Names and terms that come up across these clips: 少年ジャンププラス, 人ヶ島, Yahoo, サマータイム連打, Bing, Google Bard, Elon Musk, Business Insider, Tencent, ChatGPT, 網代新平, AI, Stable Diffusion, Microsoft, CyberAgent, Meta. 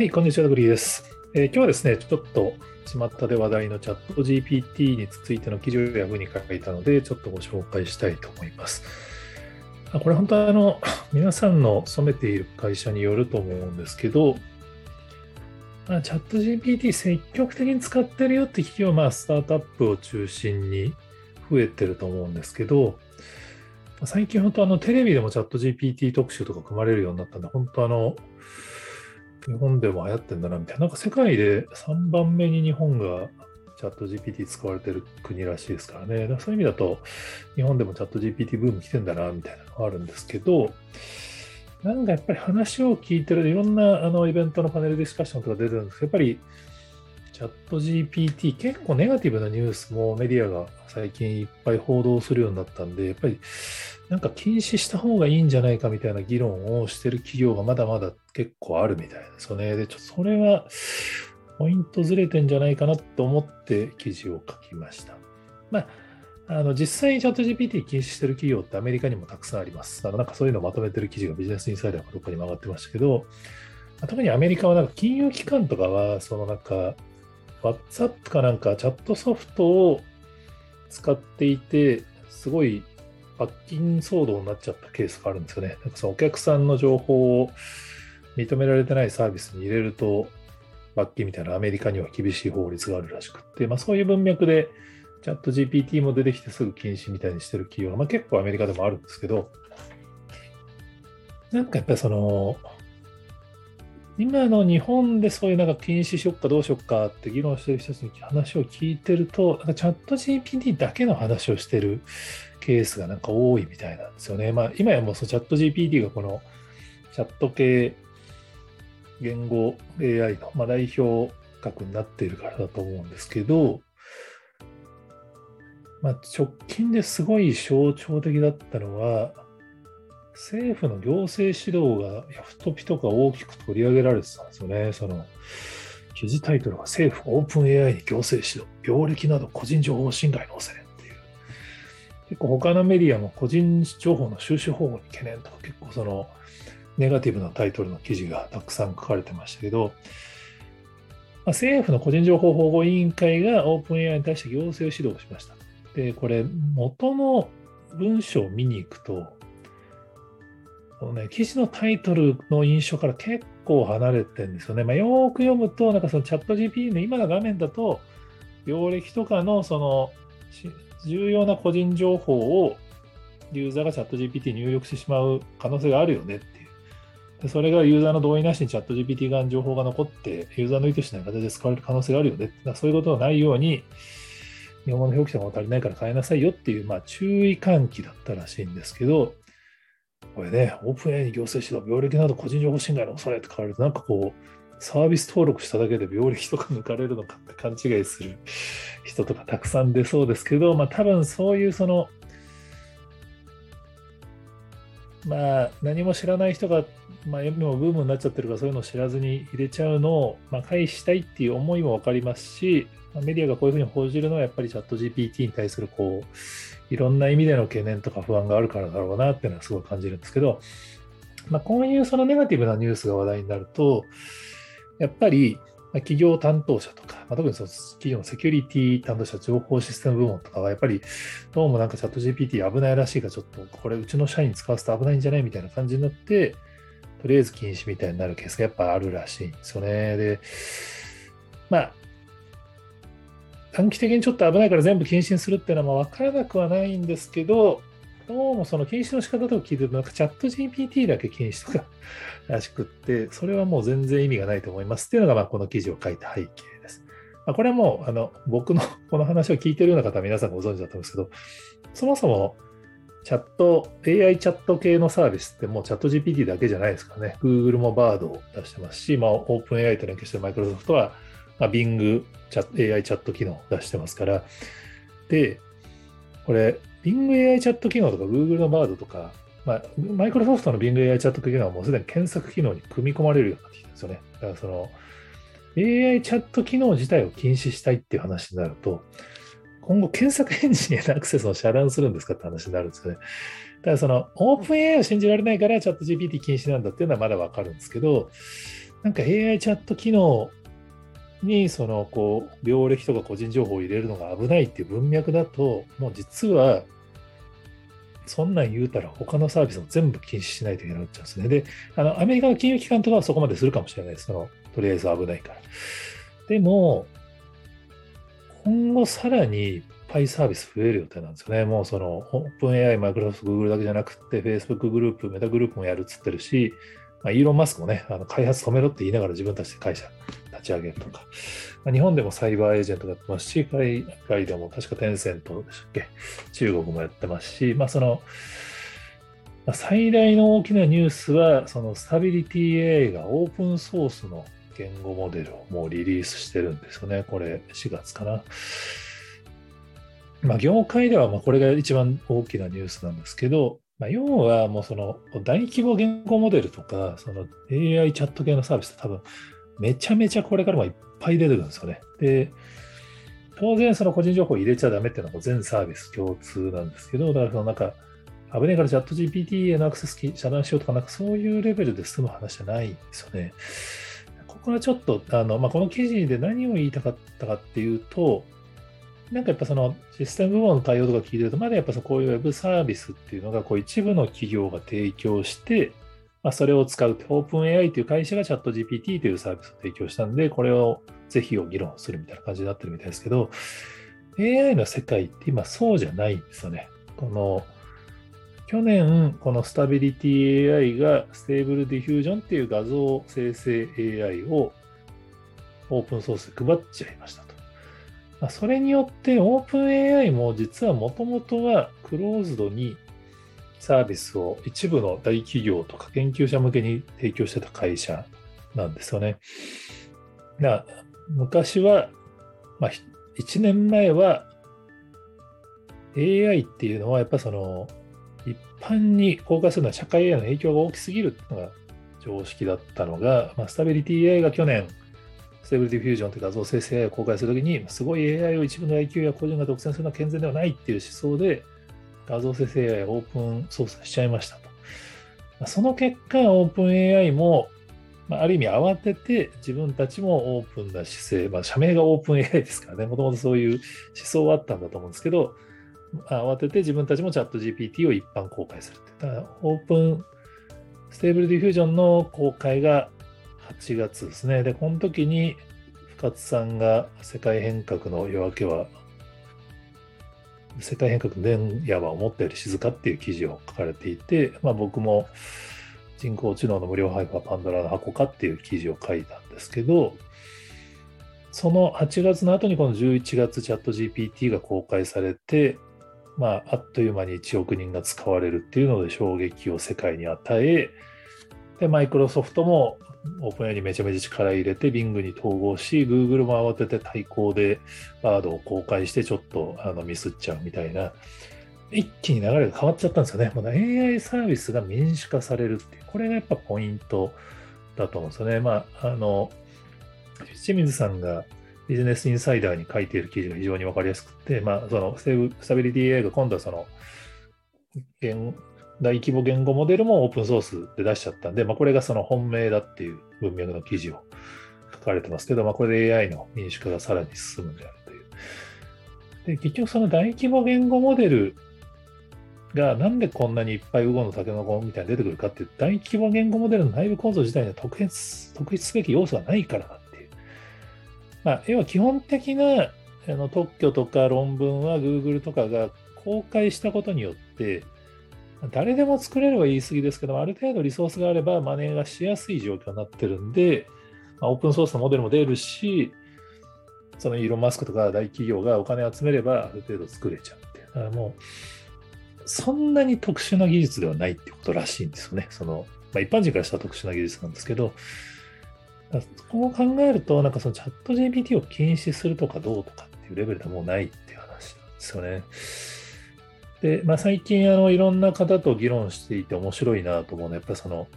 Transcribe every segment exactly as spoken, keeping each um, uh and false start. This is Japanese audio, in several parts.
はい、こんにちは、グリーです、えー。今日はですね、ちょっと巷で話題のチャット ジーピーティー についての記事を役に書いたので、ちょっとご紹介したいと思います。これ本当はあの皆さんの勤めている会社によると思うんですけど、チャット ジーピーティー 積極的に使ってるよって企業は、まあ、スタートアップを中心に増えてると思うんですけど、最近本当あのテレビでもチャット ジーピーティー 特集とか組まれるようになったんで、本当あの日本でも流行ってんだなみたいな、なんか世界でさんばんめに日本がチャット ジーピーティー 使われてる国らしいですからね。だからそういう意味だと日本でもチャット ジーピーティー ブーム来てんだなみたいなのがあるんですけど、なんかやっぱり話を聞いてるといろんなあのイベントのパネルディスカッションとか出てるんですけど、やっぱりチャット ジーピーティー 結構ネガティブなニュースもメディアが最近いっぱい報道するようになったんで、やっぱりなんか禁止した方がいいんじゃないかみたいな議論をしてる企業がまだまだ結構あるみたいですよね。で、ちょっとそれはポイントずれてんじゃないかなと思って記事を書きました。まああの実際にチャット ジーピーティー 禁止してる企業ってアメリカにもたくさんあります。あのなんかそういうのをまとめてる記事がビジネスインサイダーかどっかにも上がってましたけど、特にアメリカはなんか金融機関とかはそのなんかWhatsApp かなんかチャットソフトを使っていて、すごい罰金騒動になっちゃったケースがあるんですよね。なんかそのお客さんの情報を認められてないサービスに入れると罰金みたいな、アメリカには厳しい法律があるらしくって、まあ、そういう文脈でチャット ジーピーティー も出てきてすぐ禁止みたいにしてる企業は、まあ、結構アメリカでもあるんですけど、なんかやっぱりその今の日本でそういうなんか禁止しよっかどうしよっかって議論してる人たちに話を聞いてると、なんかチャット ジーピーティー だけの話をしてるケースがなんか多いみたいなんですよね。まあ、今やもうそのチャット ジーピーティー がこのチャット系言語 エーアイ の、まあ、代表格になっているからだと思うんですけど、まあ、直近ですごい象徴的だったのは、政府の行政指導がヤフトピとか大きく取り上げられてたんですよね。その記事タイトルが政府オープン エーアイ に行政指導、病歴など個人情報侵害の恐れっていう。結構他のメディアも個人情報の収集方法に懸念とか、結構そのネガティブなタイトルの記事がたくさん書かれてましたけど、政府の個人情報保護委員会がオープン エーアイ に対して行政指導をしました。で、これ元の文章を見に行くと、記事のタイトルの印象から結構離れてるんですよね。まあ、よく読むと、なんかそのチャット ジーピーティー の今の画面だと、病歴とかのその重要な個人情報をユーザーがチャット ジーピーティー に入力してしまう可能性があるよねっていう。で、それがユーザーの同意なしにチャット ジーピーティー 側の情報が残って、ユーザーの意図しない形で使われる可能性があるよねって。だからそういうことのないように、日本語の表記とかも足りないから変えなさいよっていう、まあ、注意喚起だったらしいんですけど、これね、オープン エーアイ に行政指導、病歴など個人情報侵害の恐れって書かれると、なんかこう、サービス登録しただけで病歴とか抜かれるのかって勘違いする人とかたくさん出そうですけど、まあ多分そういうその、まあ何も知らない人が、まあ今もブームになっちゃってるからそういうのを知らずに入れちゃうのを、まあ回避したいっていう思いもわかりますし、メディアがこういうふうに報じるのはやっぱりチャット ジーピーティー に対するこういろんな意味での懸念とか不安があるからだろうなっていうのはすごい感じるんですけど、まあ、こういうそのネガティブなニュースが話題になると、やっぱり企業担当者とか、まあ、特にその企業のセキュリティ担当者、情報システム部門とかはやっぱりどうもなんかチャット ジーピーティー 危ないらしいから、ちょっとこれうちの社員使わせて危ないんじゃないみたいな感じになって、とりあえず禁止みたいになるケースがやっぱあるらしいんですよね。で、まあ短期的にちょっと危ないから全部禁止にするっていうのはまあ分からなくはないんですけど、どうもその禁止の仕方とか聞いてると、なんかチャット ジーピーティー だけ禁止とからしくって、それはもう全然意味がないと思いますっていうのがまあこの記事を書いた背景です。まあ、これはもうあの僕のこの話を聞いてるような方は皆さんご存知だと思うんですけど、そもそもチャット、エーアイ チャット系のサービスってもうチャット ジーピーティー だけじゃないですからね。Google も Bard を出してますし、まあ、OpenAI と連携してる Microsoft はまあ、Bing チャット エーアイ チャット機能を出してますから。で、これ、Bing エーアイ チャット機能とか Google の Bard とか、まあ、Microsoft の Bing エーアイ チャット機能はもうすでに検索機能に組み込まれるようになってきてるんですよね。だからその エーアイ チャット機能自体を禁止したいっていう話になると、今後検索エンジンへのアクセスを遮断するんですかって話になるんですよね。だからその OpenAI を信じられないからチャット ジーピーティー 禁止なんだっていうのはまだわかるんですけど、なんか エーアイ チャット機能にそのこう病歴とか個人情報を入れるのが危ないっていう文脈だと、もう実はそんなん言うたら他のサービスを全部禁止しないといけなくなっちゃうんですね。で、あのアメリカの金融機関とかはそこまでするかもしれないです。そのとりあえず危ないから。でも今後さらにいっぱいサービス増える予定なんですよね。もうそのオープン エーアイ、マイクロソフト、Google だけじゃなくて Facebook グループ、メタグループもやるっつってるし、まあ、イーロン・マスクもね、あの開発止めろって言いながら自分たちで会社立ち上げるとか、まあ、日本でもサイバーエージェントやってますし、海外でも確かテンセントでしたっけ、中国もやってますし、まあそのまあ、最大の大きなニュースは、そのスタビリティ エーアイ がオープンソースの言語モデルをもうリリースしてるんですよね。これしがつかな。まあ、業界ではまあこれが一番大きなニュースなんですけど、まあ、要はもうその大規模言語モデルとかその エーアイ チャット系のサービスって多分めちゃめちゃこれからもいっぱい出てくるんですよね。で、当然その個人情報入れちゃダメっていうのも全サービス共通なんですけど、だからそのなんか危ねえからチャット ジーピーティー へのアクセス遮断しようとかなんかそういうレベルで済む話じゃないんですよね。ここはちょっとあの、まあ、この記事で何を言いたかったかっていうと、なんかやっぱそのシステム部門の対応とか聞いてると、まだやっぱそのこういうウェブサービスっていうのがこう一部の企業が提供して、まあ、それを使う。オープン エーアイ という会社がチャット ジーピーティー というサービスを提供したんで、これを是非を議論するみたいな感じになってるみたいですけど、エーアイ の世界って今そうじゃないんですよね。この去年、このスタビリティ エーアイ が Stable Diffusion っていう画像生成 エーアイ をオープンソースで配っちゃいましたと。それによってオープン エーアイ も実はもともとはクローズドにサービスを一部の大企業とか研究者向けに提供してた会社なんですよね。だから昔は、まあ、いちねんまえは エーアイ っていうのはやっぱその一般に公開するのは社会 エーアイ の影響が大きすぎるというのが常識だったのが、まあ、スタビリティ エーアイ が去年、ステーブルディフュージョンという画像生成 エーアイ を公開するときに、すごい エーアイ を一部の アイキュー や個人が独占するのは健全ではないっていう思想で、画像生成 エーアイ をオープンソースしちゃいましたと。まあ、その結果、オープン エーアイ も、まあ、ある意味慌てて自分たちもオープンな姿勢、まあ、社名がオープン エーアイ ですからね、もともとそういう思想はあったんだと思うんですけど、慌てて自分たちもチャット ジーピーティー を一般公開するって。だからオープンステーブルディフュージョンの公開がはちがつですね。で、この時に深津さんが世界変革の夜明けは、世界変革の前夜は思ったより静かっていう記事を書かれていて、まあ、僕も人工知能の無料配布はパンドラの箱かっていう記事を書いたんですけど、そのはちがつの後にこのじゅういちがつチャット ジーピーティー が公開されて、まあ、あっという間にいちおくにんが使われるっていうので衝撃を世界に与え、でマイクロソフトもオープン エーアイ にめちゃめちゃ力入れて Bing に統合し、 Google も慌てて対抗で Bard を公開してちょっとあのミスっちゃうみたいな、一気に流れが変わっちゃったんですよね。もう エーアイ サービスが民主化されるっていう、これがやっぱポイントだと思うんですよね。まああの清水さんがビジネスインサイダーに書いている記事が非常に分かりやすくて、まあ、そのスタビリティ エーアイ が今度はその大規模言語モデルもオープンソースで出しちゃったんで、まあ、これがその本命だっていう文脈の記事を書かれてますけど、まあ、これで エーアイ の民主化がさらに進むんであるという。で、結局その大規模言語モデルがなんでこんなにいっぱいウゴのタケノコみたいに出てくるかっていう、大規模言語モデルの内部構造自体には特筆すべき要素がないからだ。まあ、要は基本的なあの特許とか論文は Google とかが公開したことによって、誰でも作れれば言い過ぎですけども、ある程度リソースがあれば真似がしやすい状況になってるんで、まあ、オープンソースのモデルも出るし、そのイーロン・マスクとか大企業がお金集めればある程度作れちゃうっていう。だからもう、そんなに特殊な技術ではないってことらしいんですよね。その、まあ、一般人からしたら特殊な技術なんですけど、こう考えると、なんかそのチャット ジーピーティー を禁止するとかどうとかっていうレベルではもうないっていう話なんですよね。で、まあ、最近あのいろんな方と議論していて面白いなと思うのは、やっぱりその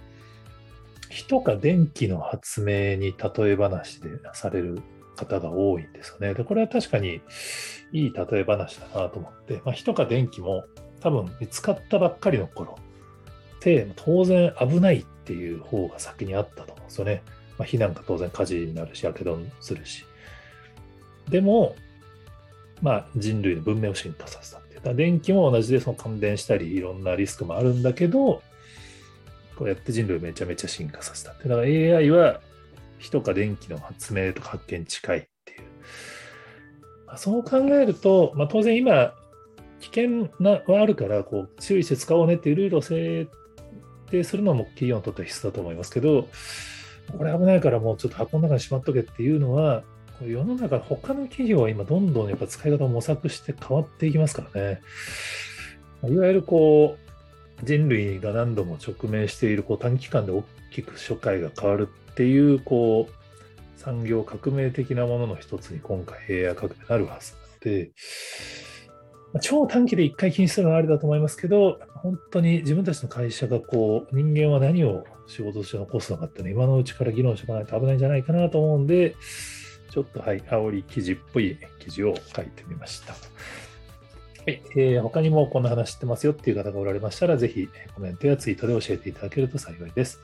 火とか電気の発明に例え話でされる方が多いんですよね。で、これは確かにいい例え話だなと思って、まあ、火とか電気も多分見つかったばっかりの頃って当然危ないっていう方が先にあったと思うんですよね。まあ、避難が当然火事になるしやけどするし、でも、まあ、人類の文明を進化させたっていう。だから電気も同じでその感電したりいろんなリスクもあるんだけど、こうやって人類をめちゃめちゃ進化させたって。だから エーアイ は人か電気の発明とか発見に近いっていう、まあ、そう考えると、まあ、当然今危険なはあるからこう注意して使おうねっていうルールを制定するのはもう企業にとっては必須だと思いますけど、これ危ないからもうちょっと箱の中にしまっとけっていうのは、世の中他の企業は今どんどんやっぱ使い方を模索して変わっていきますからね。いわゆるこう人類が何度も直面しているこう短期間で大きく社会が変わるっていう、こう産業革命的なものの一つに今回 エーアイ 革命になるはずなので、超短期で一回気にするのはあれだと思いますけど、本当に自分たちの会社がこう人間は何を仕事として残すのかっていうのを今のうちから議論しておかないと危ないんじゃないかなと思うんで、ちょっとはい、煽り記事っぽい記事を書いてみました。はい、えー、他にもこんな話してますよっていう方がおられましたら、ぜひコメントやツイートで教えていただけると幸いです。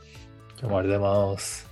今日もありがとうございます。